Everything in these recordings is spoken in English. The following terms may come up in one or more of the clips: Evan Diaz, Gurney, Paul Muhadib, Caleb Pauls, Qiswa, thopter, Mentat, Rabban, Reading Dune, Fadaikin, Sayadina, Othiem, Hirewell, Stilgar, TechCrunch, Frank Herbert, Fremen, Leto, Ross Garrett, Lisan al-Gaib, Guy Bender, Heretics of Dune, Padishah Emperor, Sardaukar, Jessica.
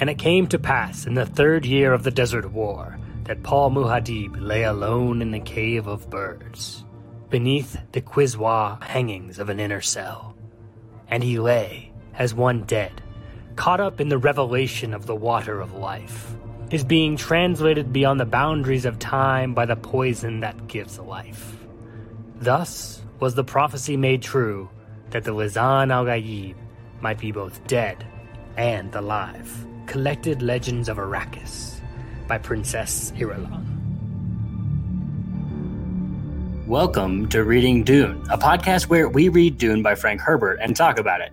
And it came to pass in the third year of the Desert War that Paul Muhadib lay alone in the Cave of Birds, beneath the Qiswa hangings of an inner cell. And he lay, as one dead, caught up in the revelation of the water of life, is being translated beyond the boundaries of time by the poison that gives life. Thus was the prophecy made true that the Lisan al-Gaib might be both dead and alive. Collected Legends of Arrakis by Princess Irulan. Welcome to Reading Dune, a podcast where we read Dune by Frank Herbert and talk about it.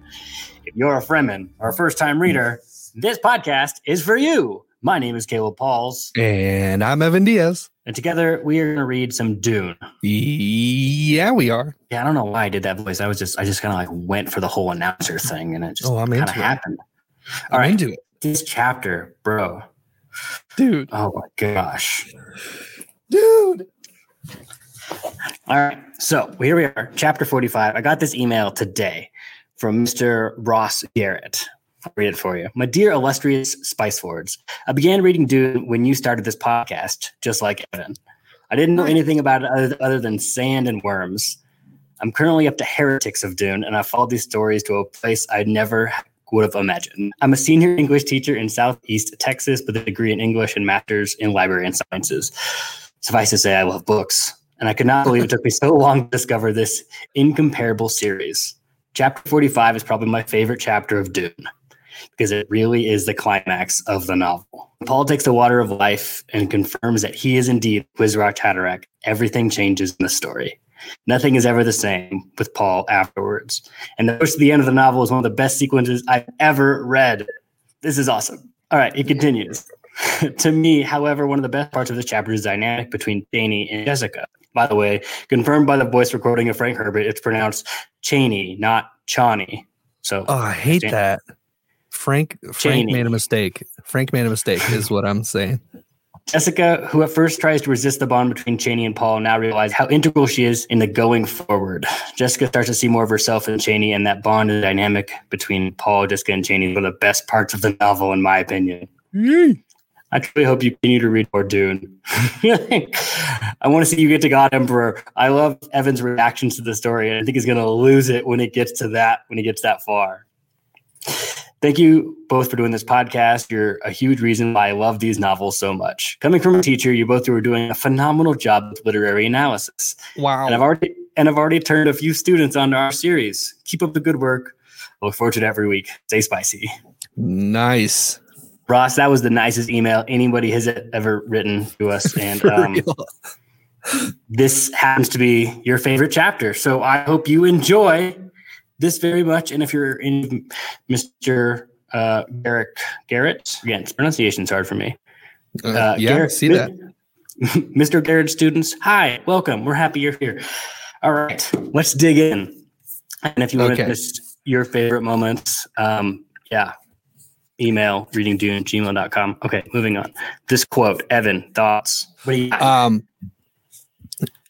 If you're a Fremen or a first-time reader, this podcast is for you. My name is Caleb Pauls. And I'm Evan Diaz. And together we are going to read some Dune. Yeah, we are. Yeah, I don't know why I did that voice. I just kind of like went for the whole announcer thing and it just kind of happened. All right. Into it. This chapter, bro. Dude. Oh my gosh. Dude. All right. So here we are. Chapter 45. I got this email today from Mr. Ross Garrett. I'll read it for you. My dear illustrious Spicefords, I began reading Dune when you started this podcast, just like Evan. I didn't know anything about it other than sand and worms. I'm currently up to Heretics of Dune, and I followed these stories to a place I never would have imagined. I'm a senior English teacher in Southeast Texas with a degree in English and master's in library and sciences. Suffice to say, I love books, and I could not believe it took me so long to discover this incomparable series. Chapter 45 is probably my favorite chapter of Dune, because it really is the climax of the novel. Paul takes the water of life and confirms that he is indeed Qisatz Haderach. Everything changes in the story. Nothing is ever the same with Paul afterwards. And the push to the end of the novel is one of the best sequences I've ever read. This is awesome. All right, it continues. To me, however, one of the best parts of this chapter is the dynamic between Chani and Jessica. By the way, confirmed by the voice recording of Frank Herbert, it's pronounced Chani, not Chani. So, I hate Chani. That. Frank made a mistake. Frank made a mistake is what I'm saying. Jessica, who at first tries to resist the bond between Chani and Paul, now realizes how integral she is in the going forward. Jessica starts to see more of herself in Chani, and that bond and dynamic between Paul, Jessica, and Chani is one of the best parts of the novel, in my opinion. Mm. I truly hope you continue to read more Dune. I want to see you get to God Emperor. I love Evan's reactions to the story, and I think he's going to lose it when he gets that far. Thank you both for doing this podcast. You're a huge reason why I love these novels so much. Coming from a teacher, you both were doing a phenomenal job with literary analysis. Wow. And I've already turned a few students onto our series. Keep up the good work. I look forward to it every week. Stay spicy. Nice. Ross, that was the nicest email anybody has ever written to us. And this happens to be your favorite chapter. So I hope you enjoy this very much, and if you're in Mr. Garrett, again, pronunciation's hard for me. Garrett, see that. Mr. Garrett students, hi, welcome. We're happy you're here. All right, let's dig in. And if you want to miss your favorite moments, email readingdune@gmail.com. Okay, moving on. This quote, Evan, thoughts? What do you got?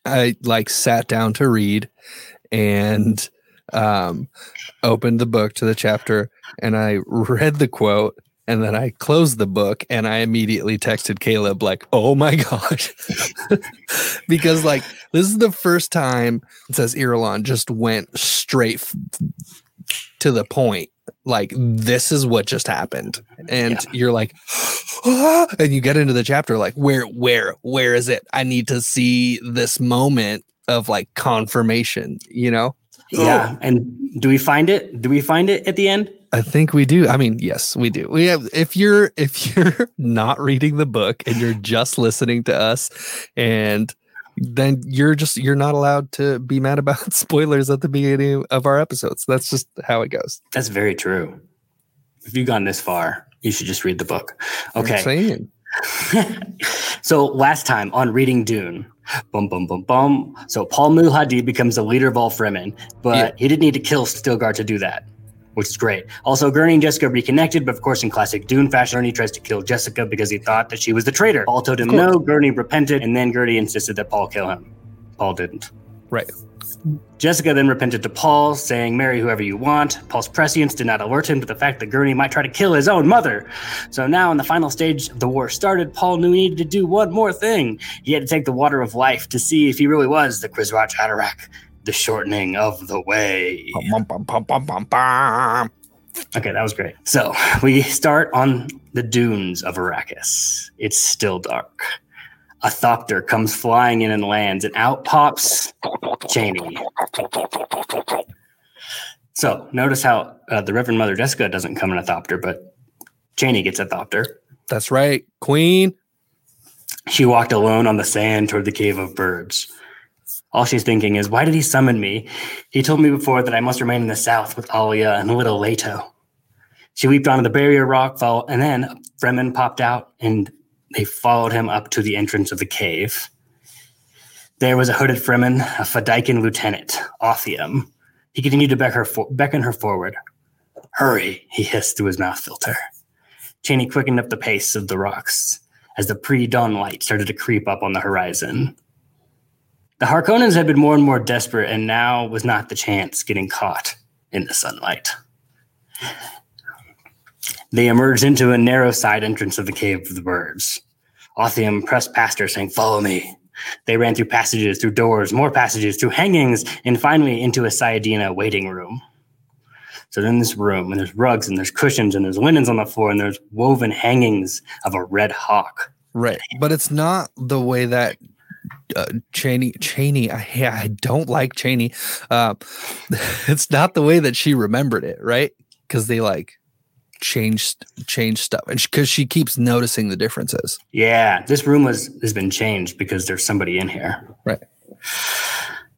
I sat down to read and opened the book to the chapter, and I read the quote, and then I closed the book, and I immediately texted Caleb like, oh my gosh. Because this is the first time it says Irulan just went straight to the point. Like, this is what just happened. And you're like, ah! And you get into the chapter like, where is it? I need to see this moment of confirmation, you know? Yeah, and do we find it? Do we find it at the end? I think we do. I mean, yes, we do. We have. If you're not reading the book and you're just listening to us, and then you're not allowed to be mad about spoilers at the beginning of our episodes. That's just how it goes. That's very true. If you've gone this far, you should just read the book. Okay. So last time on Reading Dune. Bum, bum, bum, bum. So Paul Muhadib becomes the leader of all Fremen, but he didn't need to kill Stilgar to do that, which is great. Also, Gurney and Jessica reconnected, but of course, in classic Dune fashion, Gurney tries to kill Jessica because he thought that she was the traitor. Paul told him no, Gurney repented, and then Gurney insisted that Paul kill him. Paul didn't. Right. Jessica then repented to Paul, saying, marry whoever you want. Paul's prescience did not alert him to the fact that Gurney might try to kill his own mother. So now, in the final stage of the war started, Paul knew he needed to do one more thing. He had to take the water of life to see if he really was the Kwisatz Haderach, the shortening of the way. Okay, that was great. So we start on the dunes of Arrakis. It's still dark. A thopter comes flying in and lands, and out pops Chani. So notice how the Reverend Mother Jessica doesn't come in a thopter, but Chani gets a thopter. That's right, Queen. She walked alone on the sand toward the Cave of Birds. All she's thinking is, why did he summon me? He told me before that I must remain in the south with Alia and little Leto. She leaped onto the barrier rock, and then a Fremen popped out, and they followed him up to the entrance of the cave. There was a hooded Fremen, a Fadaikan lieutenant, Othiem. He continued to beckon her forward. Hurry, he hissed through his mouth filter. Chani quickened up the pace of the rocks as the pre-dawn light started to creep up on the horizon. The Harkonnens had been more and more desperate, and now was not the chance getting caught in the sunlight. They emerged into a narrow side entrance of the Cave of the Birds. Othiem pressed past her, saying, follow me. They ran through passages, through doors, more passages, through hangings, and finally into a Sayadina waiting room. So in this room, and there's rugs, and there's cushions, and there's linens on the floor, and there's woven hangings of a red hawk. Right, but it's not the way that Chani. I don't like Chani. It's not the way that she remembered it, right? Because they change stuff, and because she keeps noticing the differences. Yeah, this room has been changed because there's somebody in here, right?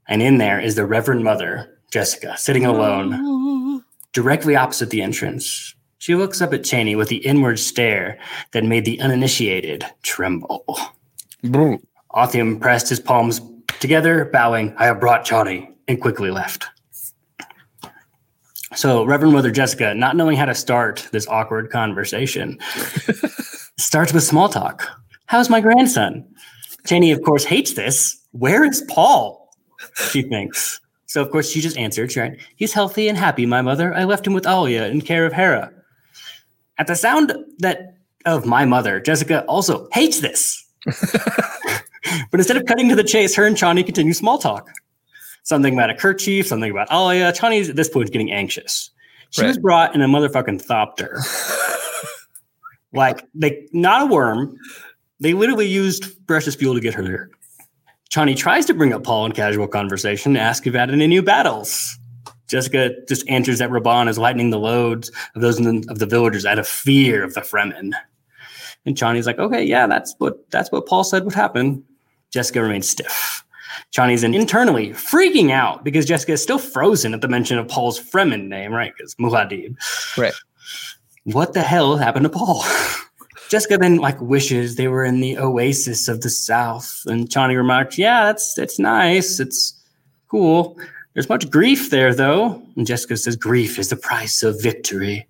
And in there is the Reverend Mother Jessica, sitting alone, directly opposite the entrance. She looks up at Chani with the inward stare that made the uninitiated tremble. Othiem pressed his palms together, bowing, I have brought Chani, and quickly left. So Reverend Mother Jessica, not knowing how to start this awkward conversation, starts with small talk. How's my grandson? Chani, of course, hates this. Where is Paul? She thinks. So, of course, she just answered, right? He's healthy and happy, my mother. I left him with Alia in care of Hera. At the sound of my mother, Jessica also hates this. But instead of cutting to the chase, her and Chani continue small talk. Something about a kerchief, something about Alia. Chani's at this point getting anxious. She was brought in a motherfucking thopter. Not a worm. They literally used precious fuel to get her there. Chani tries to bring up Paul in casual conversation and ask if he had any new battles. Jessica just answers that Rabban is lightening the loads of those of the villagers out of fear of the Fremen. And Chani's like, okay, yeah, that's what Paul said would happen. Jessica remains stiff. Chani's internally freaking out because Jessica is still frozen at the mention of Paul's Fremen name, right? Because Muhadib. Right. What the hell happened to Paul? Jessica then wishes they were in the oasis of the south. And Chani remarked, yeah, that's nice. It's cool. There's much grief there, though. And Jessica says, grief is the price of victory.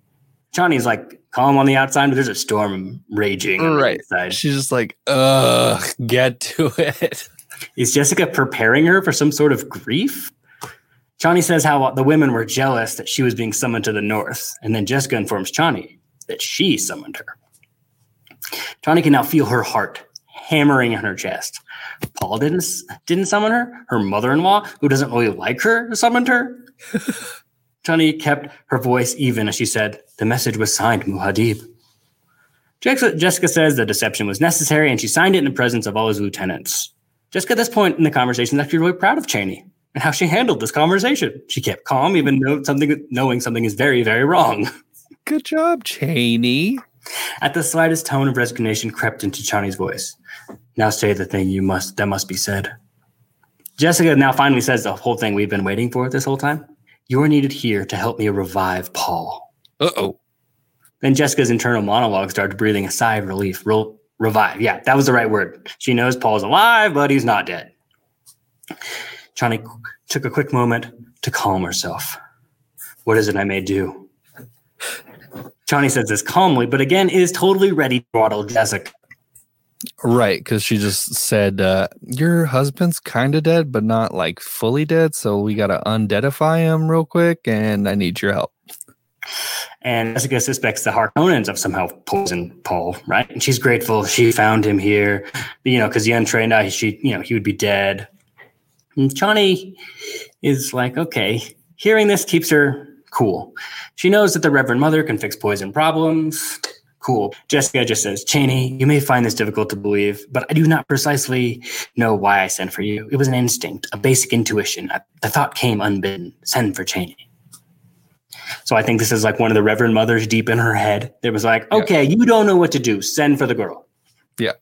Chani's calm on the outside, but there's a storm raging. Right. She's just get to it. Is Jessica preparing her for some sort of grief? Chani says how the women were jealous that she was being summoned to the north, and then Jessica informs Chani that she summoned her. Chani can now feel her heart hammering in her chest. Paul didn't summon her. Her mother-in-law, who doesn't really like her, summoned her. Chani kept her voice even as she said, the message was signed Muhadib. Jessica says the deception was necessary, and she signed it in the presence of all his lieutenants. Jessica, at this point in the conversation, is actually really proud of Chani and how she handled this conversation. She kept calm, even though knowing something is very, very wrong. Good job, Chani. At the slightest tone of resignation crept into Chani's voice. Now say the thing that must be said. Jessica now finally says the whole thing we've been waiting for this whole time. You're needed here to help me revive Paul. Uh-oh. Then Jessica's internal monologue started breathing a sigh of relief. Revive. Yeah, that was the right word. She knows Paul's alive, but he's not dead. Chani took a quick moment to calm herself. What is it I may do? Chani says this calmly, but again is totally ready to throttle Jessica. Right, because she just said, your husband's kind of dead, but not like fully dead, so we got to undeadify him real quick, and I need your help. And Jessica suspects the Harkonnens have somehow poisoned Paul, right? And she's grateful she found him here, you know, because the untrained eye, he would be dead. And Chani is like, okay, hearing this keeps her cool. She knows that the Reverend Mother can fix poison problems. Cool. Jessica just says, Chani, you may find this difficult to believe, but I do not precisely know why I sent for you. It was an instinct, a basic intuition. The thought came unbidden. Send for Chani. So I think this is like one of the Reverend Mothers deep in her head that was like, okay, you don't know what to do. Send for the girl. Yeah.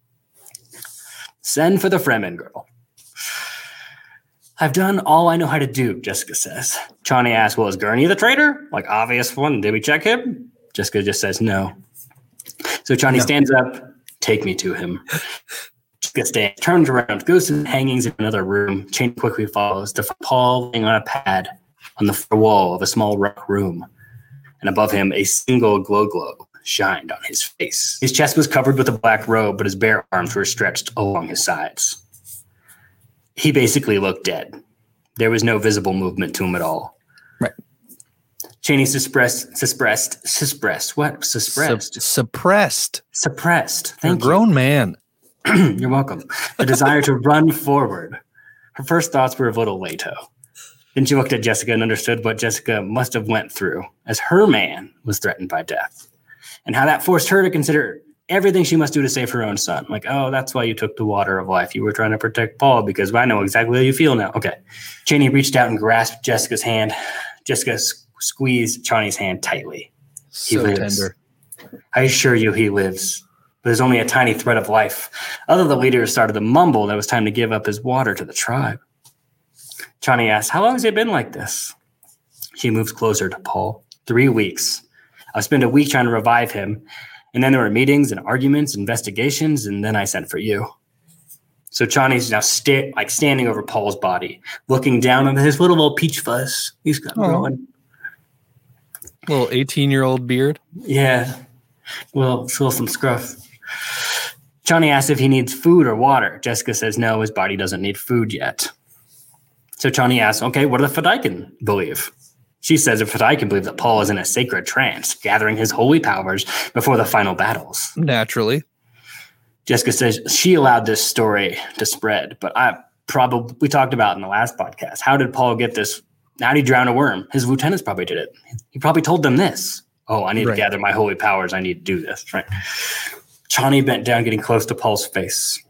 Send for the Fremen girl. I've done all I know how to do, Jessica says. Chani asks, well, is Gurney the traitor? Like, obvious one. Did we check him? Jessica just says, no. So Chani stands up. Take me to him. Jessica stands, turns around, goes to the hangings in another room. Chani quickly follows to Paul laying on a pad on the far wall of a small rock room, and above him a single glow shined on his face. His chest was covered with a black robe, but his bare arms were stretched along his sides. He basically looked dead. There was no visible movement to him at all. Right. Chani suppressed. Thank you. Grown man. You're welcome. The desire to run forward. Her first thoughts were of little Leto. Then she looked at Jessica and understood what Jessica must have went through as her man was threatened by death, and how that forced her to consider everything she must do to save her own son. Like, oh, that's why you took the water of life. You were trying to protect Paul, because I know exactly how you feel now. Okay. Chani reached out and grasped Jessica's hand. Jessica squeezed Chani's hand tightly. He lives. Tender. I assure you he lives. But there's only a tiny thread of life. Other the leaders started to mumble that it was time to give up his water to the tribe. Chani asks, how long has it been like this? She moves closer to Paul. 3 weeks. I spent a week trying to revive him, and then there were meetings and arguments, investigations, and then I sent for you. So Chani's now standing over Paul's body, looking down on his little old peach fuzz. He's got growing. Little 18-year-old beard. Yeah. Well, still some scruff. Chani asks if he needs food or water. Jessica says no, his body doesn't need food yet. So Chani asks, okay, what do the Fadaikin believe? She says the Fadaikin believe that Paul is in a sacred trance, gathering his holy powers before the final battles. Naturally. Jessica says she allowed this story to spread, but we talked about in the last podcast, how did Paul get this? How did he drown a worm? His lieutenants probably did it. He probably told them this. Oh, I need to gather my holy powers. I need to do this. Right. Chani bent down, getting close to Paul's face.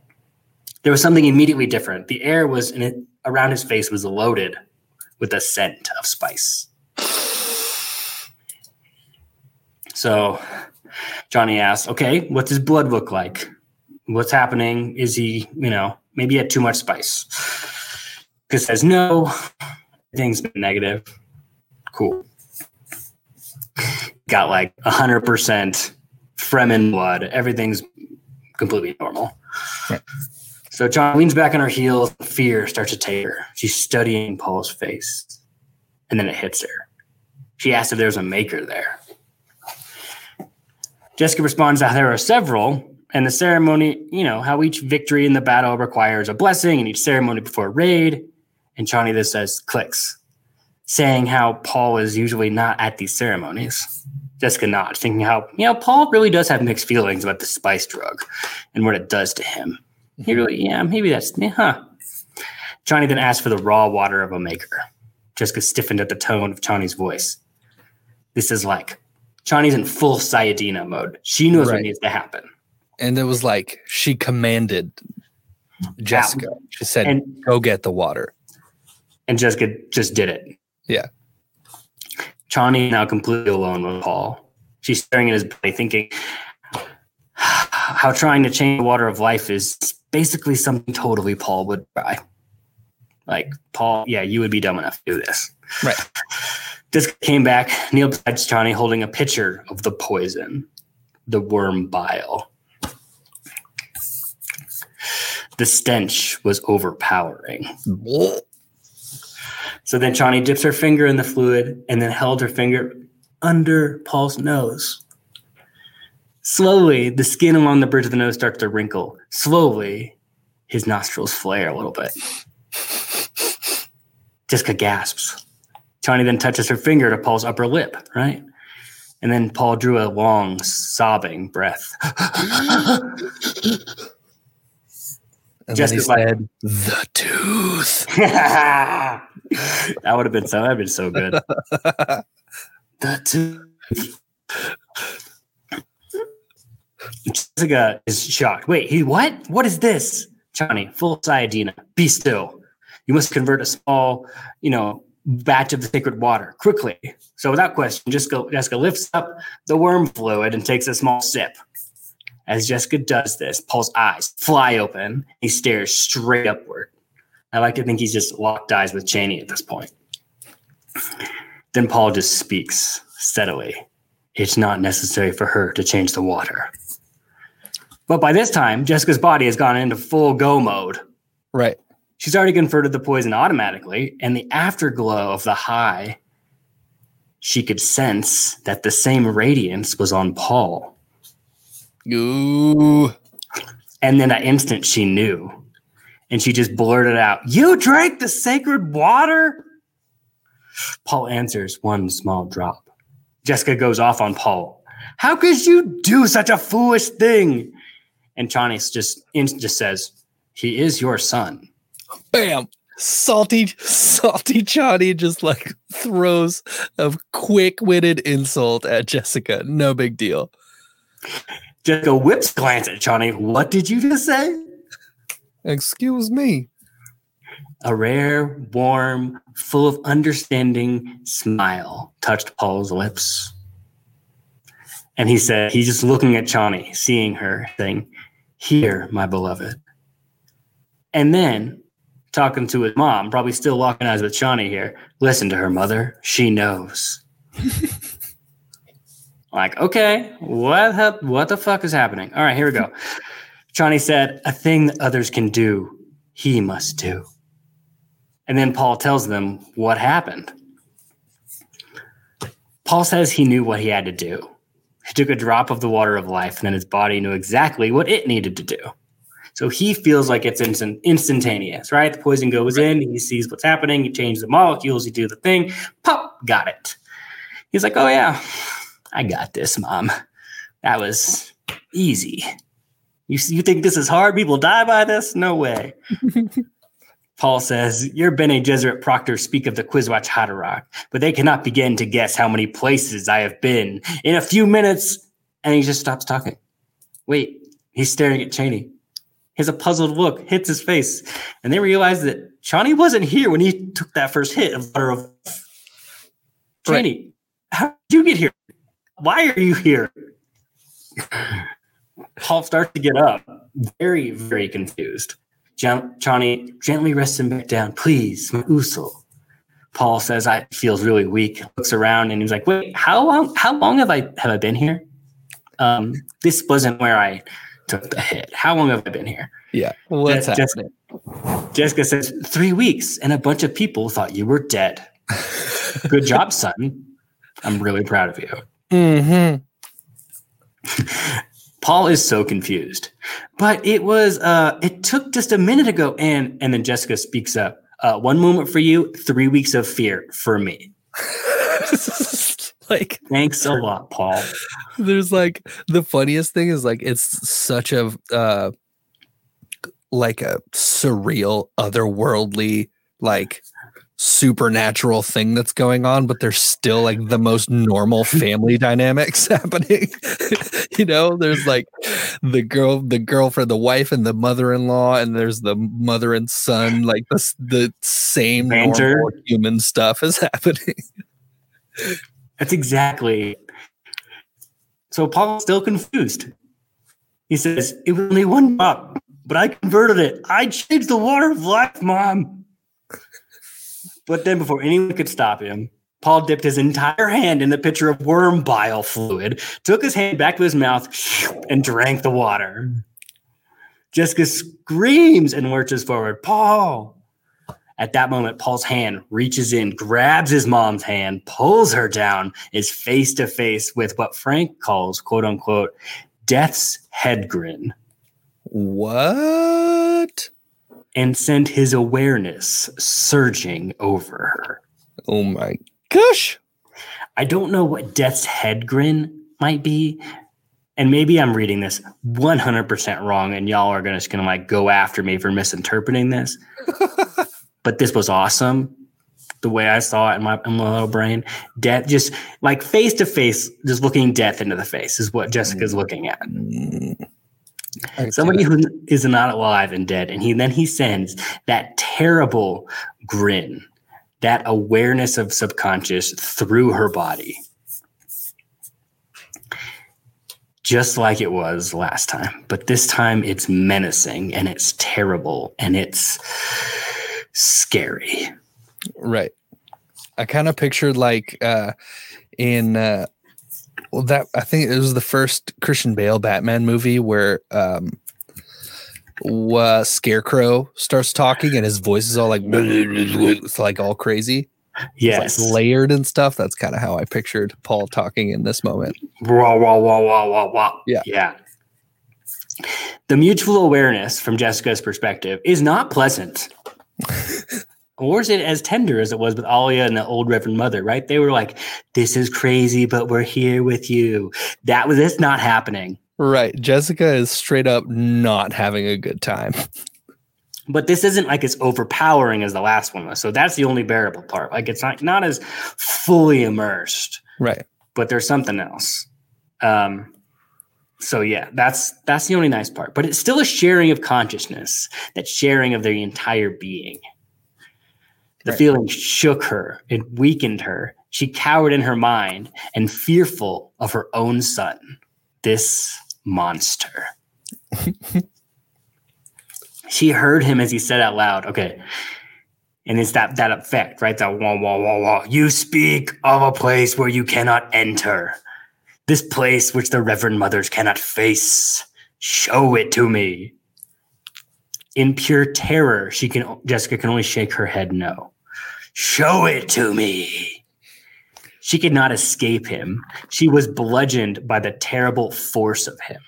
There was something immediately different. The air was in it. Around his face was loaded with a scent of spice. So Chani asks, okay, what's his blood look like? What's happening? Is he, maybe he had too much spice? Because says, no, everything's been negative. Cool. Got like 100% Fremen blood. Everything's completely normal. Right. So Chani leans back on her heels. Fear starts to take her. She's studying Paul's face. And then it hits her. She asks if there's a maker there. Jessica responds that there are several. And the ceremony, how each victory in the battle requires a blessing. And each ceremony before a raid. And Chani this says, clicks. Saying how Paul is usually not at these ceremonies. Jessica nods, thinking how, Paul really does have mixed feelings about the spice drug. And what it does to him. He really, maybe that's me, huh? Chani then asked for the raw water of a maker. Jessica stiffened at the tone of Chani's voice. This is like, Chani's in full Sayadina mode. She knows what needs to happen. And it was like, she commanded Jessica. Wow. She said, go get the water. And Jessica just did it. Yeah. Chani now completely alone with Paul. She's staring at his body, thinking how trying to change the water of life is basically something totally Paul would buy. Like, Paul, you would be dumb enough to do this. Right. Jessica came back, kneeled beside Chani, holding a pitcher of the poison, the worm bile. The stench was overpowering. So then Chani dips her finger in the fluid and then held her finger under Paul's nose. Slowly, the skin along the bridge of the nose starts to wrinkle. Slowly, his nostrils flare a little bit. Jessica gasps. Chani then touches her finger to Paul's upper lip, right? And then Paul drew a long, sobbing breath. And just then he said, "The tooth." That would have been so. That'd been so good. The tooth. Jessica is shocked. Wait, he what? What is this? Chani, full Sayadina. Be still. You must convert a small, batch of the sacred water quickly. So without question, Jessica lifts up the worm fluid and takes a small sip. As Jessica does this, Paul's eyes fly open. He stares straight upward. I like to think he's just locked eyes with Chani at this point. Then Paul just speaks steadily. It's not necessary for her to change the water. But by this time, Jessica's body has gone into full go mode. Right. She's already converted the poison automatically, and the afterglow of the high, she could sense that the same radiance was on Paul. Ooh. And then that instant she knew. And she just blurted out, "You drank the sacred water?" Paul answers, "One small drop." Jessica goes off on Paul. "How could you do such a foolish thing?" And Chani just says, "He is your son." Bam. Salty Chani just like throws a quick-witted insult at Jessica. No big deal. Jessica whips glance at Chani. "What did you just say?" "Excuse me." A rare, warm, full of understanding smile touched Paul's lips. And he said, he's just looking at Chani, seeing her, saying, "Here, my beloved." And then, talking to his mom, probably still locking eyes with Chani here, "Listen to her, mother. She knows." Like, okay, what the fuck is happening? All right, here we go. Chani said, "A thing that others can do, he must do." And then Paul tells them what happened. Paul says he knew what he had to do. He took a drop of the water of life, and then his body knew exactly what it needed to do. So he feels like it's instantaneous, right? The poison goes in, he sees what's happening, he changes the molecules, he do the thing, pop, got it. He's like, "Oh yeah, I got this, Mom. That was easy. You think this is hard? People die by this? No way." Paul says, "Your Bene Gesserit proctors speak of the Kwisatz Haderach, but they cannot begin to guess how many places I have been in a few minutes." And he just stops talking. Wait, he's staring at Chani. He has a puzzled look, hits his face. And they realize that Chani wasn't here when he took that first hit of water of life. Right. "Chani, how did you get here? Why are you here?" Paul starts to get up, very, very confused. Chani gently rests him back down. "Please, my Usul." Paul says, "I feels really weak." Looks around and he's like, "Wait, how long have I been here? This wasn't where I took the hit. How long have I been here?" Yeah, what's happening? Jessica says, "3 weeks, and a bunch of people thought you were dead." "Good job, son. I'm really proud of you." Mm-hmm. Paul is so confused. "But it was, it took just a minute ago." And then Jessica speaks up. "One moment for you, 3 weeks of fear for me." Like, thanks a lot, Paul. There's like, the funniest thing is like, it's such a, like a surreal, otherworldly, like, supernatural thing that's going on, but there's still like the most normal family dynamics happening. There's like the girlfriend, the wife, and the mother-in-law, and there's the mother and son. Like the same normal human stuff is happening. That's exactly. So Paul's still confused. He says, "It was only one drop, but I converted it. I changed the water of life, Mom." But then before anyone could stop him, Paul dipped his entire hand in the pitcher of worm bile fluid, took his hand back to his mouth, and drank the water. Jessica screams and lurches forward. "Paul!" At that moment, Paul's hand reaches in, grabs his mom's hand, pulls her down, is face to face with what Frank calls, quote unquote, Death's Headgrin. What? And send his awareness surging over her. Oh my gosh. I don't know what Death's Headgrin might be. And maybe I'm reading this 100% wrong and y'all are just going to like go after me for misinterpreting this. But this was awesome. The way I saw it in my little brain. Death, just like face to face, just looking death into the face is what Jessica's looking at. Somebody who is not alive and dead. And he sends that terrible grin, that awareness of subconscious through her body. Just like it was last time. But this time it's menacing and it's terrible and it's scary. Right. I kind of pictured like I think it was the first Christian Bale Batman movie where Scarecrow starts talking and his voice is all like it's like all crazy. Yes. Like layered and stuff. That's kind of how I pictured Paul talking in this moment. Wah, wah, wah, wah, wah, wah. Yeah. Yeah. The mutual awareness from Jessica's perspective is not pleasant. Or is it as tender as it was with Alia and the old Reverend Mother, right? They were like, this is crazy, but we're here with you. It's not happening. Right. Jessica is straight up not having a good time. But this isn't like as overpowering as the last one was. So that's the only bearable part. Like it's not as fully immersed. Right. But there's something else. So yeah, that's the only nice part. But it's still a sharing of consciousness, that sharing of their entire being. The feeling shook her. It weakened her. She cowered in her mind and fearful of her own son, this monster. She heard him as he said out loud, okay. And it's that effect, right? That wah, wah, wah, wah. You speak of a place where you cannot enter. This place which the Reverend Mothers cannot face. Show it to me. In pure terror, Jessica can only shake her head no. Show it to me. She could not escape him. She was bludgeoned by the terrible force of him.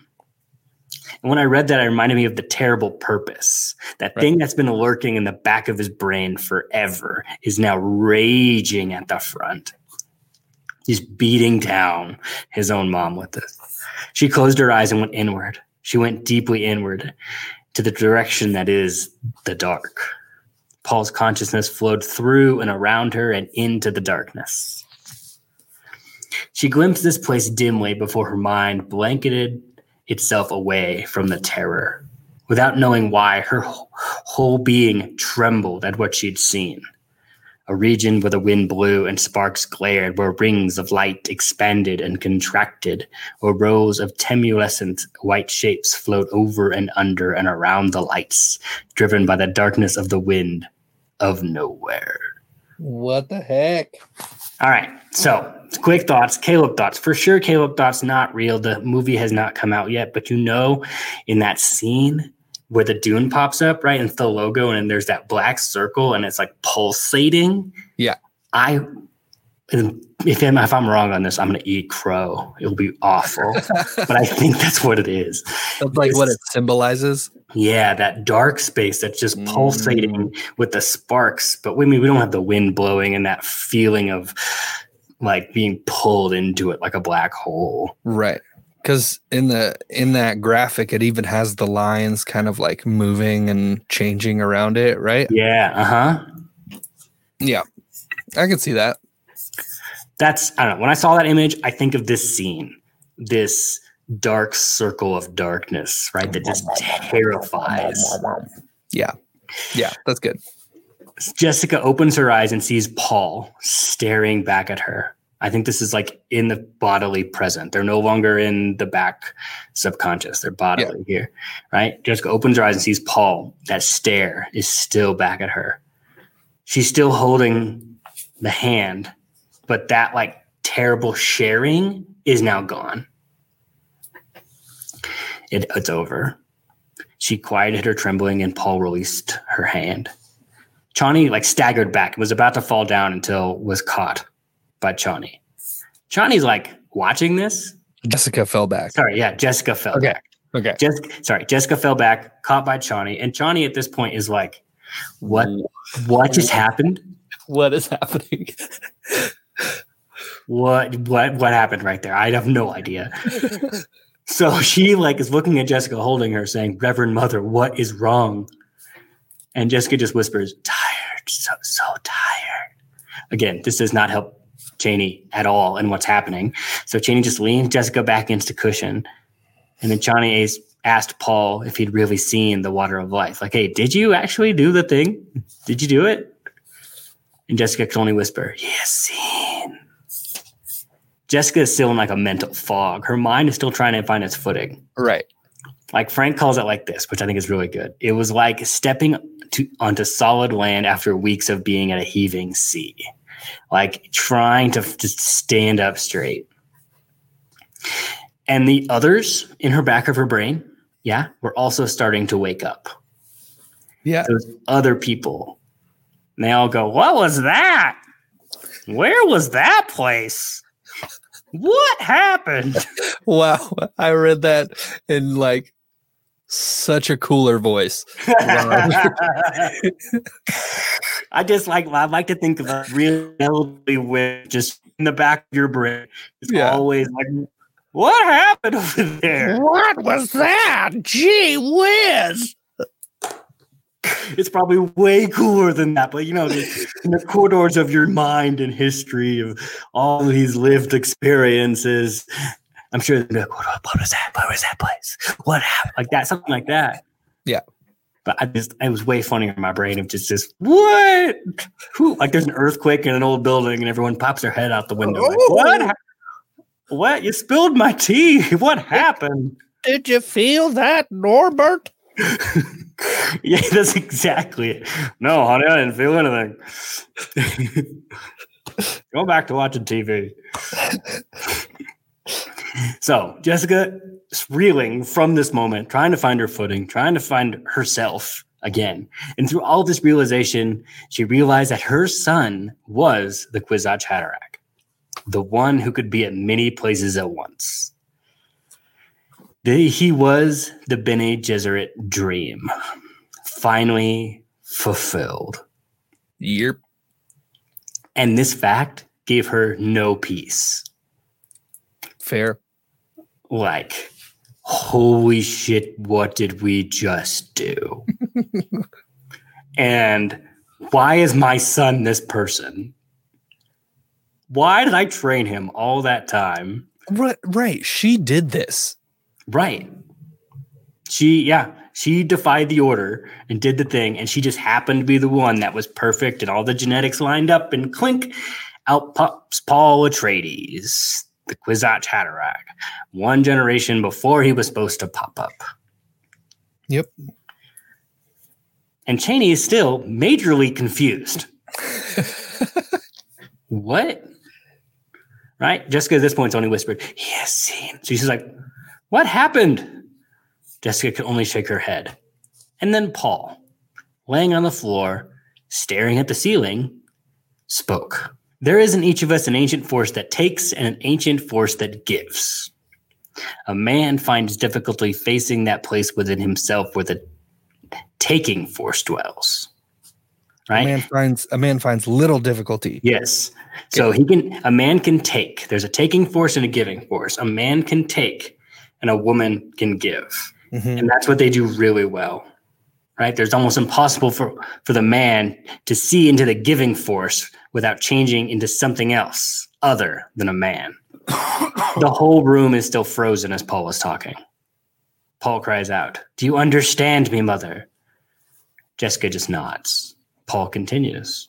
And when I read that, it reminded me of the terrible purpose. That thing that's been lurking in the back of his brain forever is now raging at the front. He's beating down his own mom with it. She closed her eyes and went inward. She went deeply inward. To the direction that is the dark. Paul's consciousness flowed through and around her and into the darkness. She glimpsed this place dimly before her mind blanketed itself away from the terror. Without knowing why, her whole being trembled at what she'd seen. A region where the wind blew and sparks glared, where rings of light expanded and contracted, where rows of temulescent white shapes flowed over and under and around the lights, driven by the darkness of the wind of nowhere. What the heck? All right, so quick thoughts, Caleb thoughts. For sure, Caleb thoughts not real. The movie has not come out yet, but you know in that scene where the Dune pops up, right? And it's the logo, and there's that black circle, and it's like pulsating. Yeah. If I'm wrong on this, I'm going to eat crow. It'll be awful. But I think that's what it is. That's like what it symbolizes? Yeah, that dark space that's just pulsating with the sparks. But we mean, we don't have the wind blowing and that feeling of like being pulled into it like a black hole. Right. Because in that graphic, it even has the lines kind of like moving and changing around it, right? Yeah. Yeah, I can see that. I don't know. When I saw that image, I think of this scene, this dark circle of darkness, right? That just terrifies. Yeah. Yeah, that's good. Jessica opens her eyes and sees Paul staring back at her. I think this is like in the bodily present. They're no longer in the back subconscious. They're bodily here, right? Jessica opens her eyes and sees Paul. That stare is still back at her. She's still holding the hand, but that like terrible sharing is now gone. It's over. She quieted her trembling and Paul released her hand. Chani like staggered back and was about to fall down until was caught by Chani. Chani's like watching this. Jessica fell back. Sorry, yeah, Jessica fell back. Okay. Jessica fell back, caught by Chani, and Chani at this point is like, what just happened? What is happening? What happened right there? I have no idea. So she like is looking at Jessica, holding her, saying, "Reverend Mother, what is wrong?" And Jessica just whispers, "Tired, so tired." Again, this does not help Chani at all in what's happening. So Chani just leans Jessica back against the cushion. And then Chani asked Paul if he'd really seen the Water of Life. Like, hey, did you actually do the thing? Did you do it? And Jessica could only whisper, "Yes, seen." Jessica is still in like a mental fog. Her mind is still trying to find its footing. Right. Like Frank calls it like this, which I think is really good. It was like stepping onto solid land after weeks of being at a heaving sea. Like trying to just stand up straight. And the others in her back of her brain, were also starting to wake up. Yeah. Those other people. And they all go, "What was that? Where was that place? What happened?" Wow. I read that in like such a cooler voice. I like to think of a real elderly witch just in the back of your brain. It's always like, "What happened over there? What was that? Gee whiz." It's probably way cooler than that, but in the corridors of your mind and history of all these lived experiences, I'm sure they're like, "What was that? Where was that place? What happened?" Like that, something like that. Yeah. But it was way funnier in my brain of just this, what? Whew. Like there's an earthquake in an old building and everyone pops their head out the window. Like, what happened? What? You spilled my tea. What happened? Did you feel that, Norbert? Yeah, that's exactly it. No, honey, I didn't feel anything. Go back to watching TV. So Jessica is reeling from this moment, trying to find her footing, trying to find herself again. And through all this realization, she realized that her son was the Kwisatz Haderach. The one who could be at many places at once. He was the Bene Gesserit dream, finally fulfilled. Yep. And this fact gave her no peace. Fair. Like, holy shit, what did we just do? And why is my son this person? Why did I train him all that time? Right. She did this. Right. She defied the order and did the thing, and she just happened to be the one that was perfect, and all the genetics lined up, and clink, out pops Paul Atreides, the Kwisatz Haderach, one generation before he was supposed to pop up. Yep. And Chani is still majorly confused. What? Right? Jessica at this point only whispered, "Yes, seen." So she's like, "What happened?" Jessica could only shake her head. And then Paul, laying on the floor, staring at the ceiling, spoke. "There is in each of us an ancient force that takes and an ancient force that gives. A man finds difficulty facing that place within himself where the taking force dwells." Right? A man finds little difficulty. Yes. Okay. So a man can take. There's a taking force and a giving force. A man can take and a woman can give. Mm-hmm. And that's what they do really well. Right? There's almost impossible for the man to see into the giving force without changing into something else other than a man. The whole room is still frozen as Paul was talking. Paul cries out, "Do you understand me, Mother?" Jessica just nods. Paul continues,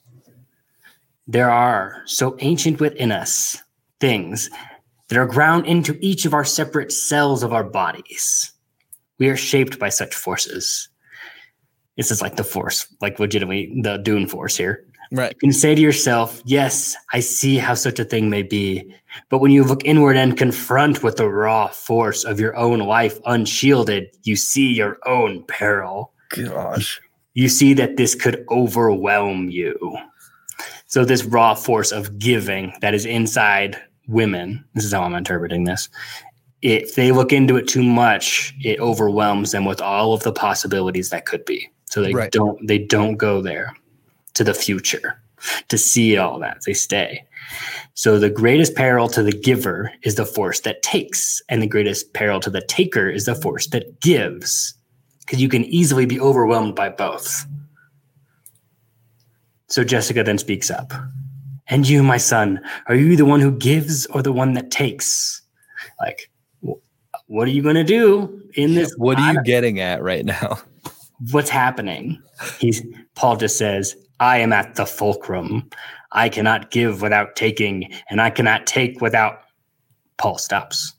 "There are so ancient within us things that are ground into each of our separate cells of our bodies. We are shaped by such forces." This is like the force, like legitimately the Dune force here. Right. You can say to yourself, "Yes, I see how such a thing may be." But when you look inward and confront with the raw force of your own life unshielded, you see your own peril. Gosh. You see that this could overwhelm you. So this raw force of giving that is inside women, this is how I'm interpreting this, if they look into it too much, it overwhelms them with all of the possibilities that could be. So they don't go there to the future to see all that. They stay. So the greatest peril to the giver is the force that takes, and the greatest peril to the taker is the force that gives, because you can easily be overwhelmed by both. So Jessica then speaks up. And you, my son, are you the one who gives or the one that takes? Like, what are you going to do in this? What are you getting at right now? What's happening? Paul just says, I am at the fulcrum. I cannot give without taking, and I cannot take without... Paul stops.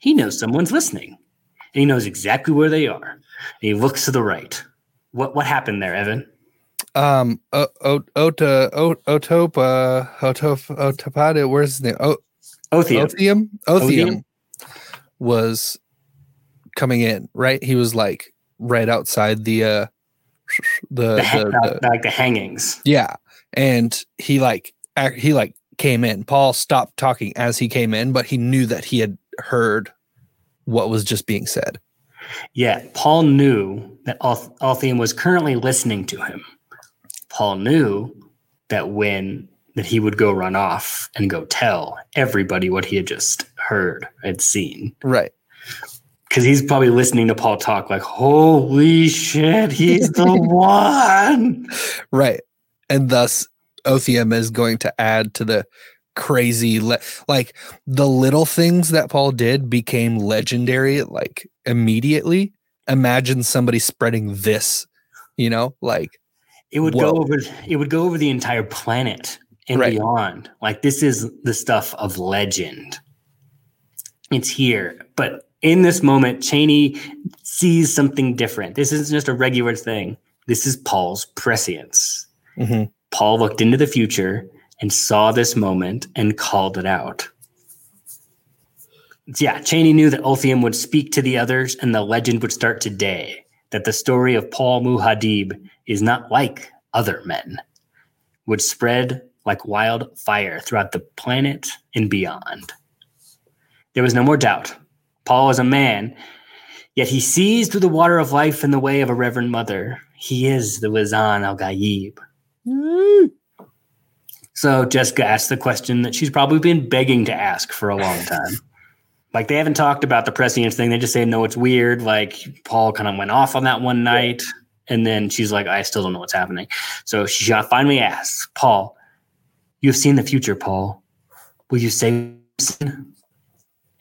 He knows someone's listening, and he knows exactly where they are. And he looks to the right. What happened there, Evan? Otopada, where's his name? Othiem. Othiem was coming in, right? He was like right outside the hangings. Yeah. And he came in. Paul stopped talking as he came in, but he knew that he had heard what was just being said. Yeah. Paul knew that Othiem was currently listening to him. Paul knew that he would go run off and go tell everybody what he had just heard, had seen. Right. Because he's probably listening to Paul talk like, holy shit, he's the one. Right. And thus, Othiem is going to add to the crazy, like the little things that Paul did became legendary, like immediately. Imagine somebody spreading this, like. It would go over the entire planet and beyond. Like, this is the stuff of legend. It's here. But in this moment, Chani sees something different. This isn't just a regular thing. This is Paul's prescience. Mm-hmm. Paul looked into the future and saw this moment and called it out. Yeah, Chani knew that Othiem would speak to the others and the legend would start today. That the story of Paul Muhadib is not like other men, would spread like wildfire throughout the planet and beyond. There was no more doubt. Paul is a man, yet he sees through the water of life in the way of a Reverend Mother. He is the Lisan al-Gaib. Mm. So Jessica asked the question that she's probably been begging to ask for a long time. Like, they haven't talked about the prescience thing. They just say, no, it's weird. Like, Paul kind of went off on that one night. And then she's like, I still don't know what's happening. So she finally asks, Paul, you've seen the future, Paul. Will you say? And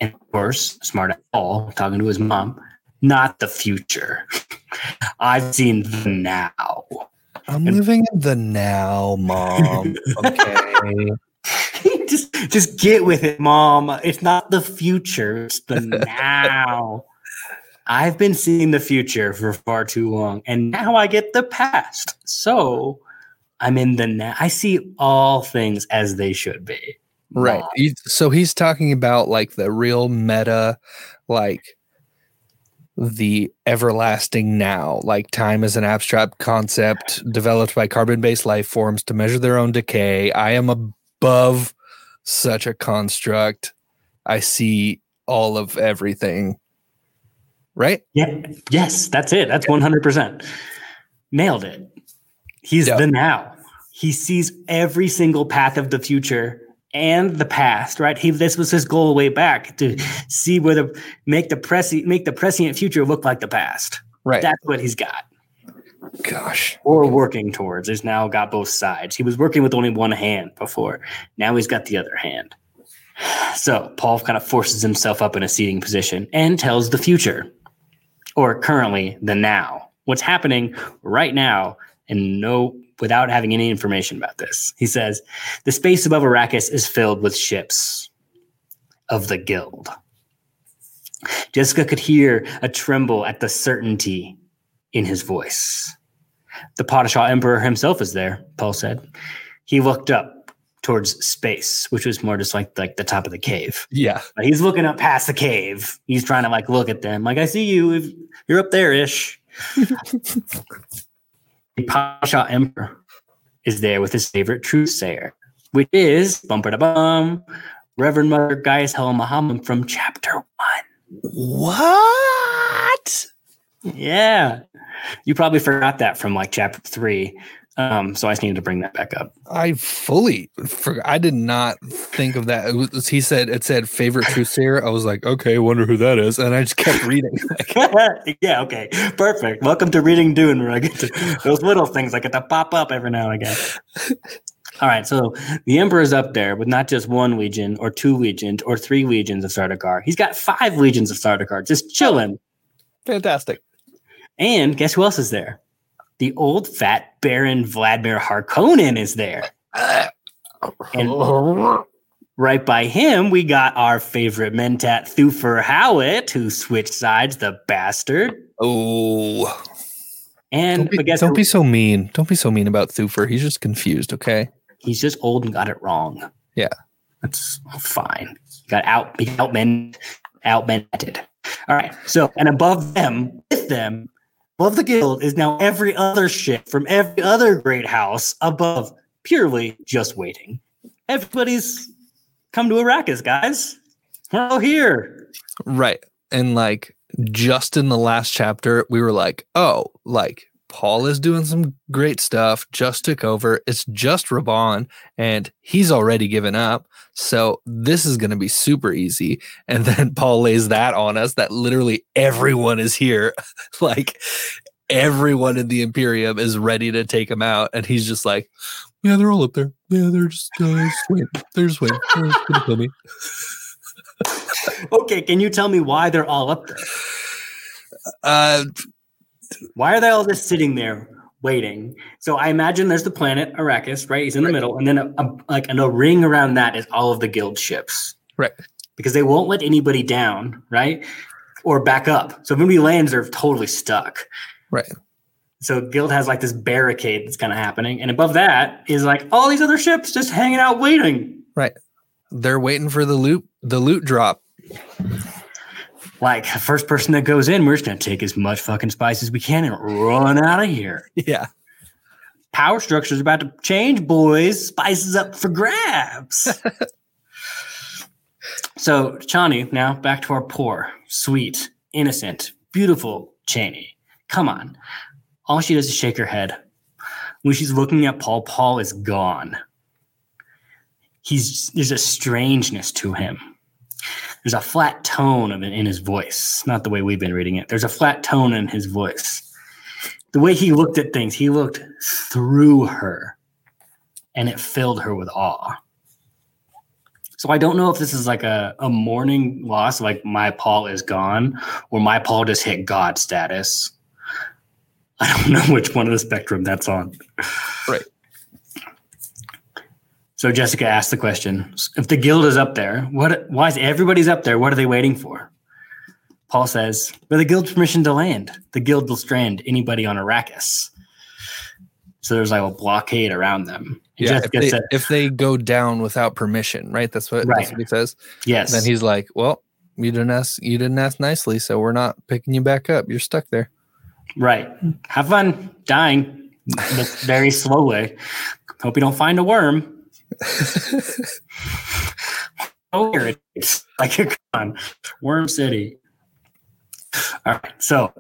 of course, smart Paul, talking to his mom, not the future. I've seen the now. I'm living in the now, Mom. Okay. Just get with it, Mom. It's not the future. It's the now. I've been seeing the future for far too long, and now I get the past. So I'm in the now. I see all things as they should be. Right. So he's talking about like the real meta, like the everlasting now. Like, time is an abstract concept developed by carbon-based life forms to measure their own decay. I am above such a construct. I see all of everything. Right? Yeah. Yes, that's it. That's 100%. Nailed it. He's the now. He sees every single path of the future and the past, right? This was his goal way back, to see whether make the prescient future look like the past. Right. That's what he's got. Gosh. Or working towards. He's now got both sides. He was working with only one hand before. Now he's got the other hand. So Paul kind of forces himself up in a seating position and tells the future, or currently the now, what's happening right now, and without having any information about this. He says, the space above Arrakis is filled with ships of the guild. Jessica could hear a tremble at the certainty in his voice. The Padishah Emperor himself is there, Paul said. He looked up towards space, which was more just like the top of the cave. Yeah. But he's looking up past the cave. He's trying to like look at them. Like, I see you. If you're up there-ish. The Padishah Emperor is there with his favorite truth sayer, which is, bum-ba-da-bum, Reverend Mother Gaius Helen Mohiam from Chapter 1. What? Yeah. You probably forgot that from like Chapter 3. So I just needed to bring that back up. I fully forgot. I did not think of that. It said favorite Crusader. I was like, okay, wonder who that is. And I just kept reading. Yeah. Okay. Perfect. Welcome to Reading Dune, where I get to, those little things I get to pop up every now and again. All right. So the Emperor's up there with not just one legion or two legions or three legions of Sardaukar. He's got 5 legions of Sardaukar just chilling. Fantastic. And guess who else is there? The old fat Baron Vladimir Harkonnen is there. And right by him, we got our favorite mentat, Thufir Hawat, who switched sides, the bastard. Oh. And don't be so mean. Don't be so mean about Thufir. He's just confused, okay? He's just old and got it wrong. Yeah. That's fine. He got outmented. All right. So, and above them, with them, above the guild is now every other ship from every other great house above, purely just waiting. Everybody's come to Arrakis, guys. We're all here. Right. And like just in the last chapter, we were like, oh, like Paul is doing some great stuff, just took over. It's just Rabban, and he's already given up. So this is going to be super easy. And then Paul lays that on us that literally everyone is here. Like everyone in the Imperium is ready to take him out. And he's just like, yeah, they're all up there. Yeah, they're just waiting. They're just waiting. They're just going to kill me. Okay, can you tell me why they're all up there? Why are they all just sitting there? Waiting. So I imagine there's the planet Arrakis, right? He's in the middle. And then a ring around that is all of the guild ships. Right. Because they won't let anybody down, right? Or back up. So if anybody lands, they're totally stuck. Right. So guild has like this barricade that's kind of happening. And above that is like all these other ships just hanging out waiting. Right. They're waiting for the loot drop. Like, first person that goes in, we're just going to take as much fucking spice as we can and run out of here. Yeah. Power structure's about to change, boys. Spice is up for grabs. So, Chani, now back to our poor, sweet, innocent, beautiful Chani. Come on. All she does is shake her head. When she's looking at Paul, Paul is gone. There's a strangeness to him. There's a flat tone in his voice. Not the way we've been reading it. There's a flat tone in his voice. The way he looked at things, he looked through her, and it filled her with awe. So I don't know if this is like a mourning loss, like my Paul is gone, or my Paul just hit God status. I don't know which one of the spectrum that's on. Right. So Jessica asked the question, if the guild is up there, why is everybody's up there? What are they waiting for? Paul says, with the guild's permission to land. The guild will strand anybody on Arrakis. So there's like a blockade around them. And yeah, if they go down without permission, right? That's what he says. Yes. And then he's like, well, you didn't ask nicely, so we're not picking you back up. You're stuck there. Right. Have fun dying very slowly. Hope you don't find a worm. Oh, here it is. Like you're gone. Worm City. All right. So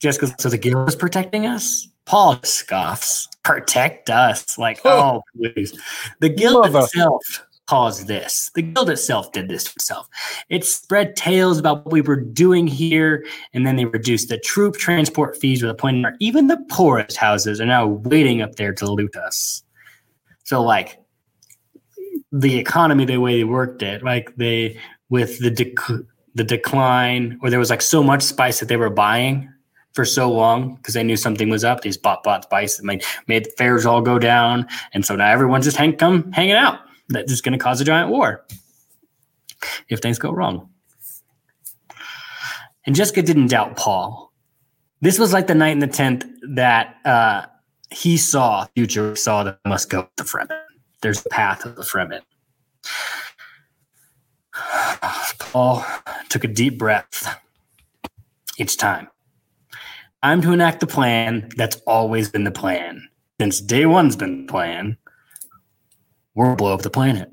Jessica, so the guild is protecting us? Paul scoffs. Protect us. Like, oh please. The guild itself caused this. The guild itself did this to itself. It spread tales about what we were doing here, and then they reduced the troop transport fees with a point in our, even the poorest houses are now waiting up there to loot us. So, like, the economy, the way they worked it, like, they, with the decline, or there was, like, so much spice that they were buying for so long because they knew something was up. They just bought spice and made fares all go down. And so now everyone's just hanging out. That's just going to cause a giant war if things go wrong. And Jessica didn't doubt Paul. This was, like, the night in the tent that he saw future, saw that must go with the Fremen. There's the path of the Fremen. Paul took a deep breath. It's time. Time to enact the plan that's always been the plan. Since day one's been the plan, we'll blow up the planet.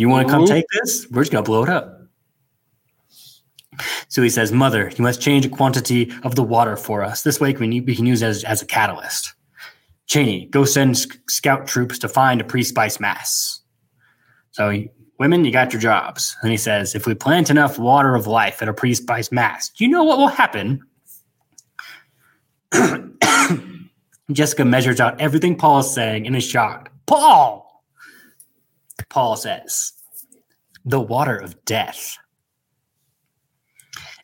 You want to come take this? We're just going to blow it up. So he says, Mother, you must change a quantity of the water for us. This way we can use it as a catalyst. Chani, go send scout troops to find a pre-spice mass. So women, you got your jobs. And he says, if we plant enough water of life at a pre-spice mass, do you know what will happen? Jessica measures out everything Paul is saying and is shocked. Paul says, the water of death.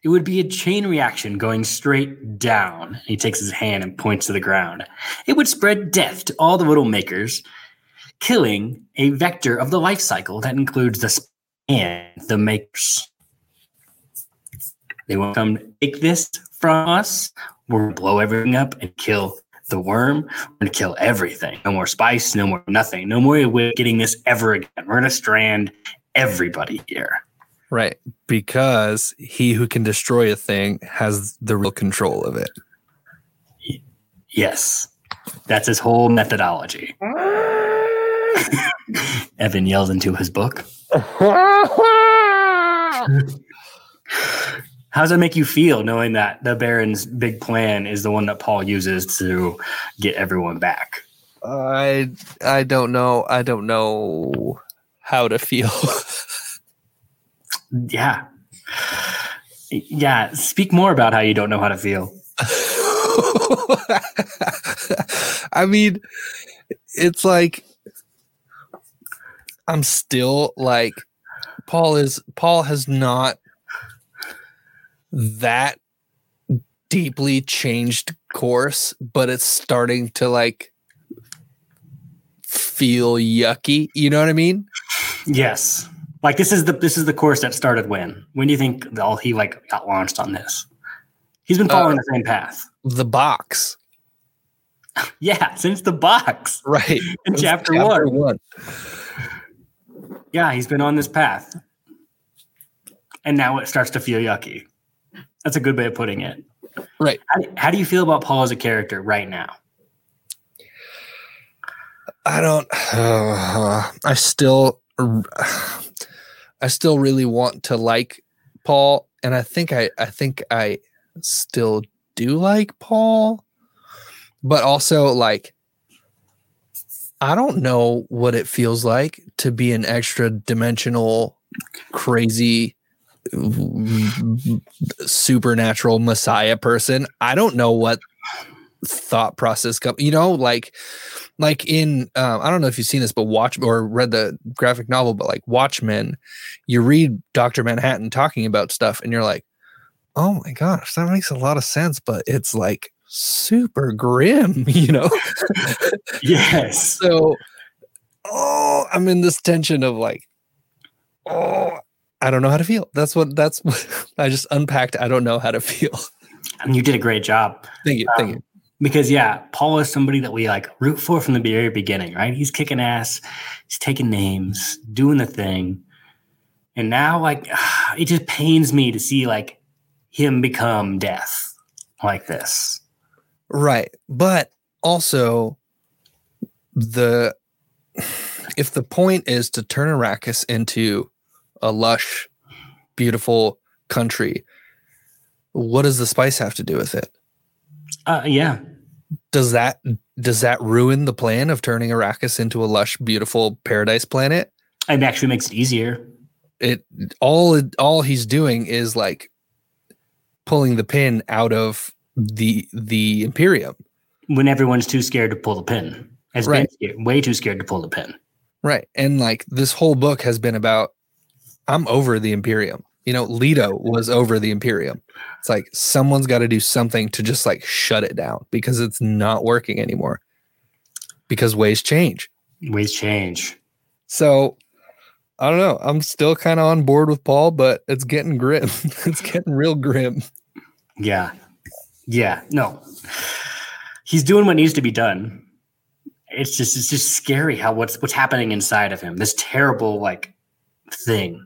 It would be a chain reaction going straight down. He takes his hand and points to the ground. It would spread death to all the riddle makers, killing a vector of the life cycle that includes the span and the makers. They won't come take this from us. We're going to blow everything up and kill the worm. We're going to kill everything. No more spice, no more nothing. No more we're getting this ever again. We're going to strand everybody here. Right, because he who can destroy a thing has the real control of it. Yes, that's his whole methodology. Evan yells into his book. How does that make you feel, knowing that the Baron's big plan is the one that Paul uses to get everyone back? I don't know. I don't know how to feel. Yeah. Speak more about how you don't know how to feel. I mean, it's like I'm still like Paul has not that deeply changed course, but it's starting to like feel yucky. You know what I mean? Yes. Like this is the course that started when? When do you think he like got launched on this? He's been following the same path. The box. Yeah, since the box. Right. In chapter one. Yeah, he's been on this path. And now it starts to feel yucky. That's a good way of putting it. Right. How do you feel about Paul as a character right now? I don't... I still really want to like Paul, and I think I still do like Paul, but also like I don't know what it feels like to be an extra dimensional, crazy, supernatural messiah person. I don't know what thought process comes, you know, like in I don't know if you've seen this, but watch or read the graphic novel, but like Watchmen, you read Dr. Manhattan talking about stuff and you're like, oh my gosh, that makes a lot of sense, but it's like super grim, you know. Yes. So I'm in this tension of like, I don't know how to feel. That's what I just unpacked. I don't know how to feel. And you did a great job. Thank you. Because, yeah, Paul is somebody that we, like, root for from the very beginning, right? He's kicking ass. He's taking names, doing the thing. And now, like, it just pains me to see, like, him become death like this. Right. But also, if the point is to turn Arrakis into a lush, beautiful country, what does the spice have to do with it? Yeah. Does that ruin the plan of turning Arrakis into a lush, beautiful paradise planet? It actually makes it easier. All he's doing is like pulling the pin out of the Imperium. When everyone's too scared to pull the pin. Has been scared, way too scared to pull the pin. Right. And like this whole book has been about, I'm over the Imperium. You know, Leto was over the Imperium. It's like someone's got to do something to just like shut it down because it's not working anymore. Because ways change. So I don't know. I'm still kind of on board with Paul, but it's getting grim. It's getting real grim. Yeah. Yeah. No. He's doing what needs to be done. It's just scary how what's happening inside of him. This terrible like thing.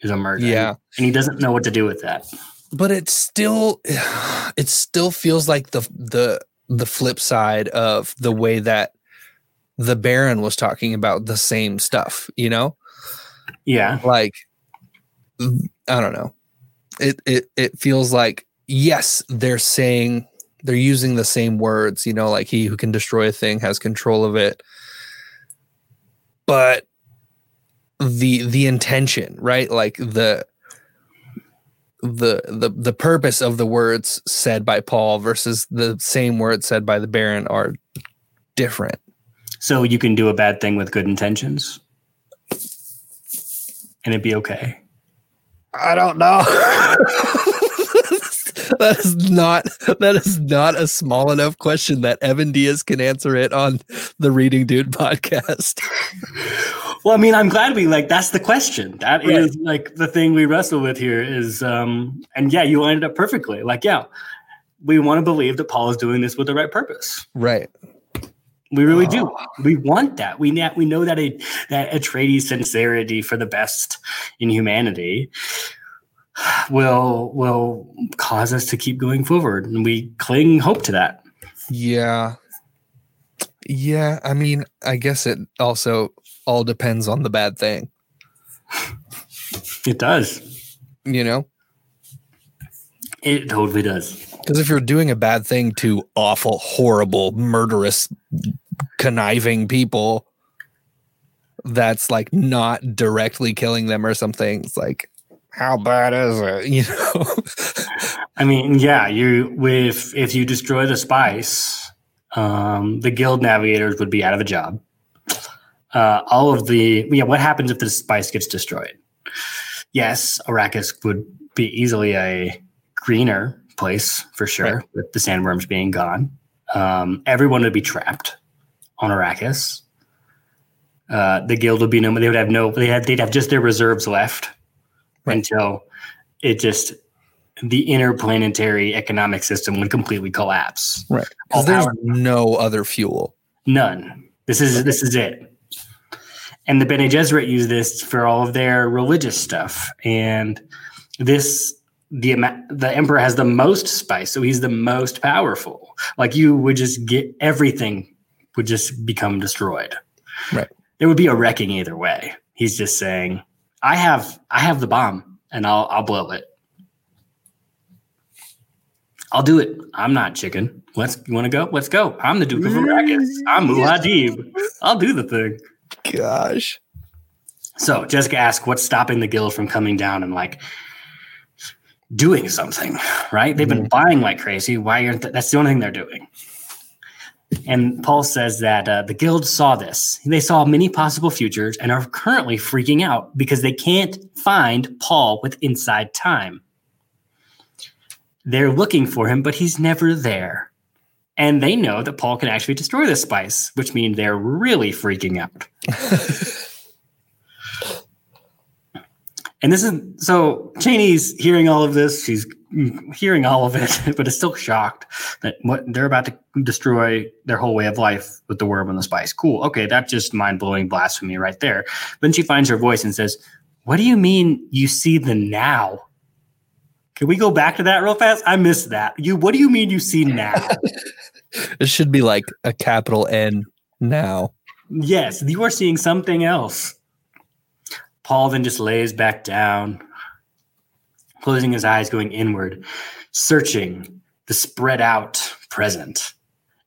Is a murder. Yeah. And he doesn't know what to do with that. But it still feels like the flip side of the way that the Baron was talking about the same stuff, you know? Yeah. Like, I don't know. It feels like, yes, they're using the same words, you know, like he who can destroy a thing has control of it. But the intention, right? Like the purpose of the words said by Paul versus the same words said by the Baron are different. So you can do a bad thing with good intentions and it'd be okay. I don't know. That is not a small enough question that Evan Diaz can answer it on the Reading Dune podcast. Well, I mean, I'm glad we that's the question. That right. Is like the thing we wrestle with here is, and yeah, you lined it up perfectly. Like, yeah, we want to believe that Paul is doing this with the right purpose. Right. We really do. We want that. We know that that Atreides' sincerity for the best in humanity will cause us to keep going forward, and we cling hope to that. Yeah. I mean, I guess it also all depends on the bad thing. It does. You know? It totally does. Because if you're doing a bad thing to awful, horrible, murderous, conniving people, that's like not directly killing them or something. It's like, how bad is it? You know. I mean, yeah. If you destroy the spice, the guild navigators would be out of a job. What happens if the spice gets destroyed? Yes, Arrakis would be easily a greener place for sure, right, with the sandworms being gone. Everyone would be trapped on Arrakis. The guild would be no. They would have no. They'd have just their reserves left, right, until the interplanetary economic system would completely collapse. Right, because there's no other fuel. None. This is it. And the Bene Gesserit use this for all of their religious stuff, and this. The emperor has the most spice, so he's the most powerful. Like, you would just get everything would just become destroyed. Right. There would be a wrecking either way. He's just saying, I have the bomb and I'll blow it. I'll do it. I'm not chicken. You want to go? Let's go. I'm the Duke of Arrakis. I'm Muhadib. I'll do the thing. Gosh. So Jessica asks, what's stopping the guild from coming down and doing something, right? They've been buying like crazy. Why aren't that's the only thing they're doing? And Paul says that the guild saw this. They saw many possible futures and are currently freaking out because they can't find Paul with inside time. They're looking for him, but he's never there. And they know that Paul can actually destroy the spice, which means they're really freaking out. And this is so Chani's hearing all of this. She's hearing all of it, but is still shocked that what they're about to destroy their whole way of life with the worm and the spice. Cool. Okay. That's just mind blowing blasphemy right there. Then she finds her voice and says, what do you mean you see the now? Can we go back to that real fast? I missed that. What do you mean you see now? It should be like a capital N now. Yes. You are seeing something else. Paul then just lays back down, closing his eyes, going inward, searching the spread out present,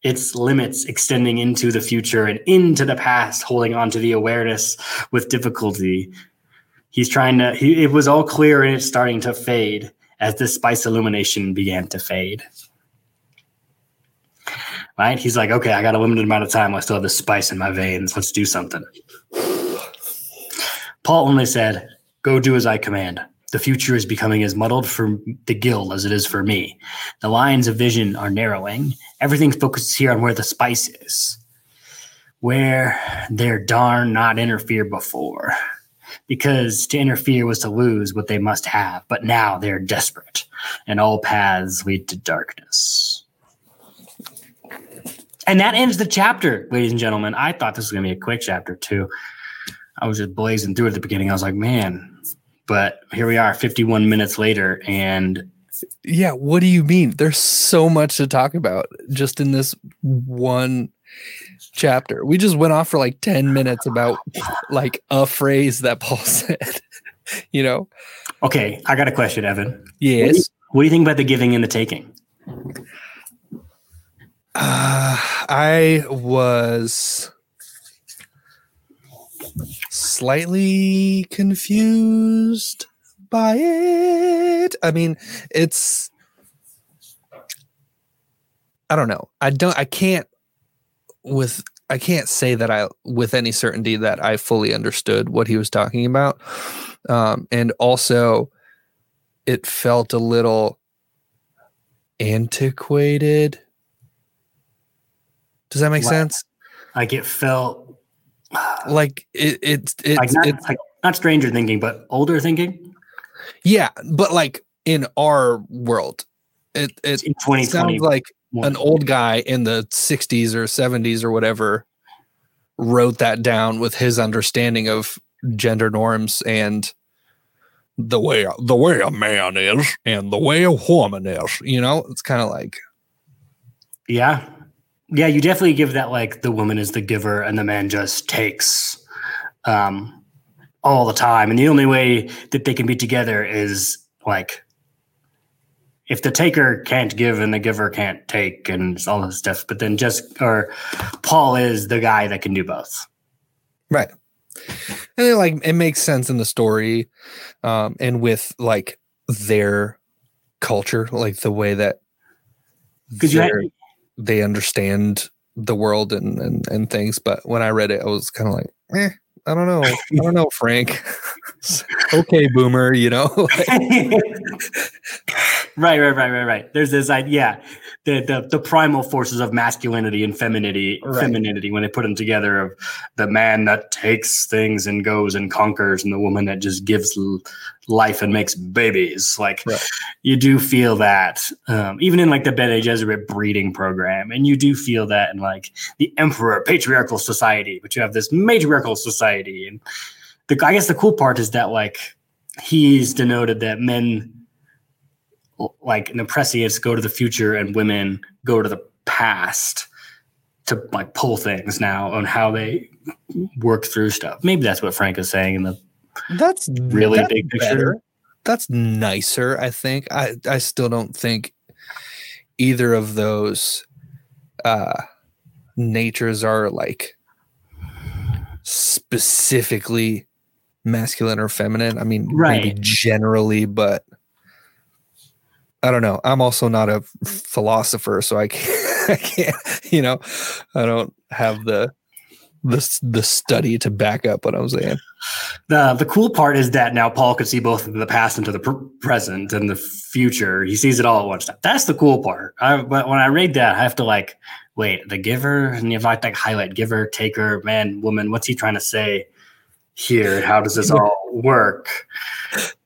its limits extending into the future and into the past, holding on to the awareness with difficulty. He's trying to, it was all clear and it's starting to fade as the spice illumination began to fade. Right? He's like, okay, I got a limited amount of time. I still have the spice in my veins. Let's do something. Paul only said, go do as I command. The future is becoming as muddled for the guild as it is for me. The lines of vision are narrowing. Everything focuses here on where the spice is. Where they're darn not interfered before. Because to interfere was to lose what they must have. But now they're desperate. And all paths lead to darkness. And that ends the chapter, ladies and gentlemen. I thought this was going to be a quick chapter, too. I was just blazing through at the beginning. I was like, man, but here we are 51 minutes later. And yeah, what do you mean? There's so much to talk about just in this one chapter. We just went off for like 10 minutes about like a phrase that Paul said, you know? Okay. I got a question, Evan. Yes. What do you think about the giving and the taking? I was slightly confused by it. I mean, it's, I don't know. I can't say that I, with any certainty, that I fully understood what he was talking about. And also it felt a little antiquated. Does that make sense? Like it felt like it's not stranger thinking, but older thinking. Yeah. But like in our world, it sounds like an old guy in the 60s or 70s or whatever wrote that down with his understanding of gender norms and the way a man is and the way a woman is, you know? It's kind of like, yeah. Yeah, you definitely give that, like, the woman is the giver and the man just takes all the time. And the only way that they can be together is, like, if the taker can't give and the giver can't take and all this stuff. But then Paul is the guy that can do both. Right. And it, like, it makes sense in the story and with, like, their culture, like, the way that they understand the world and things. But when I read it, I was kind of like, I don't know. I don't know, Frank. Okay, boomer, you know? Right. There's this idea, the primal forces of masculinity and femininity, when they put them together, of the man that takes things and goes and conquers and the woman that just gives life and makes babies. Like, you do feel that, even in, like, the Bene Gesserit breeding program, and you do feel that in, like, the emperor patriarchal society, but you have this matriarchal society. And I guess the cool part is that, like, he's denoted that men, like, in the prescience, go to the future and women go to the past to, like, pull things now on how they work through stuff. Maybe that's what Frank is saying in the big picture. Better. That's nicer, I think. I still don't think either of those natures are, like, specifically masculine or feminine. I mean, maybe generally, but I don't know. I'm also not a philosopher, so I can't. You know, I don't have the study to back up what I'm saying. The cool part is that now Paul could see both the past and to the present and the future. He sees it all at once. That's the cool part. But when I read that, I have to, like, wait, the giver, and you have to, like, highlight giver, taker, man, woman. What's he trying to say here? How does this all work?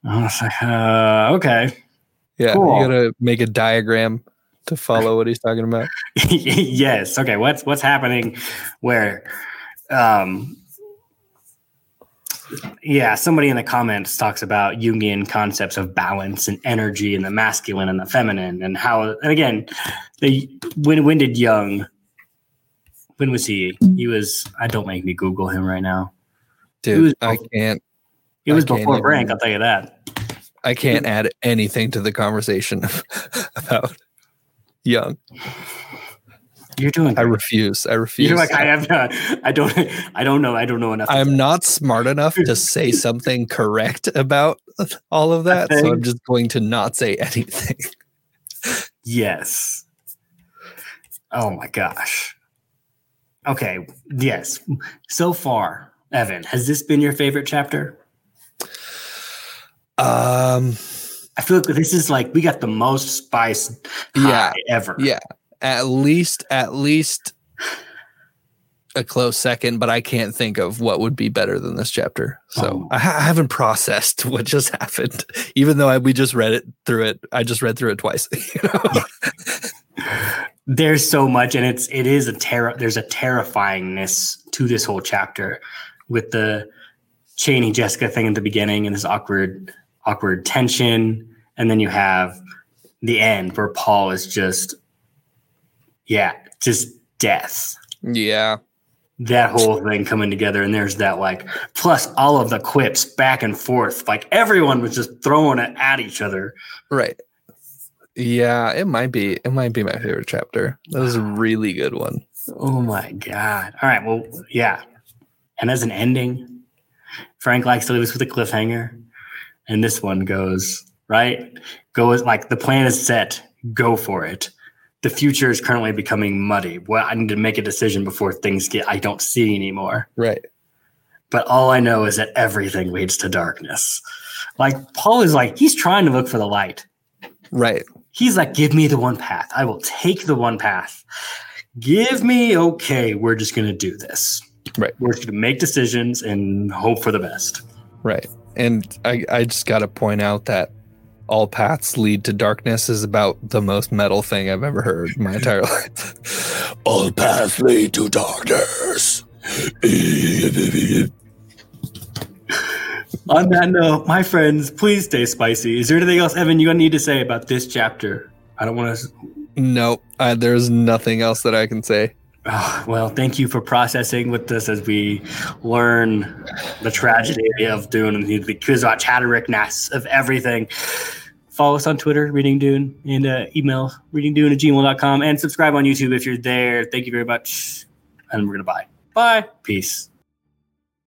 I was like, okay. Yeah, cool. You gotta make a diagram to follow what he's talking about. Yes. Okay. What's happening? Where? Yeah. Somebody in the comments talks about Jungian concepts of balance and energy and the masculine and the feminine and how. And again, when did Jung? When was he? He was. Don't make me Google him right now, dude. It was before Frank. I'll tell you that. I can't add anything to the conversation about Young. You're doing. Great. I refuse. You're like, I don't know. I don't know enough. I'm not smart enough to say something correct about all of that, so I'm just going to not say anything. Yes. Oh my gosh. Okay. Yes. So far, Evan, has this been your favorite chapter? I feel like this is like we got the most spice ever. Yeah, at least a close second, but I can't think of what would be better than this chapter. So I haven't processed what just happened, even though we just read it through it. I just read through it twice. You know? There's so much, and there's a terrifyingness to this whole chapter with the Chani Jessica thing at the beginning and this awkward tension, and then you have the end where Paul is just death. Yeah. That whole thing coming together, and there's that, like, plus all of the quips back and forth. Like, everyone was just throwing it at each other. Right. Yeah, it might be my favorite chapter. That was a really good one. Oh, my God. All right, well, yeah. And as an ending, Frank likes to leave us with a cliffhanger. And this one goes, right? Goes like, the plan is set. Go for it. The future is currently becoming muddy. Well, I need to make a decision before things get I don't see anymore. Right. But all I know is that everything leads to darkness. Like, Paul is like, he's trying to look for the light. Right. He's like, give me the one path. I will take the one path. Give me, okay, we're just going to do this. Right. We're just going to make decisions and hope for the best. Right. And I just got to point out that all paths lead to darkness is about the most metal thing I've ever heard in my entire life. All paths lead to darkness. On that note, my friends, please stay spicy. Is there anything else, Evan, you need to say about this chapter? I don't want to... Nope. There's nothing else that I can say. Oh, well, thank you for processing with us as we learn the tragedy of Dune and the Kwisatz Haderach-ness of everything. Follow us on Twitter, Reading Dune, and email readingdune@gmail.com, and subscribe on YouTube if you're there. Thank you very much, and we're going to bye. Bye. Peace.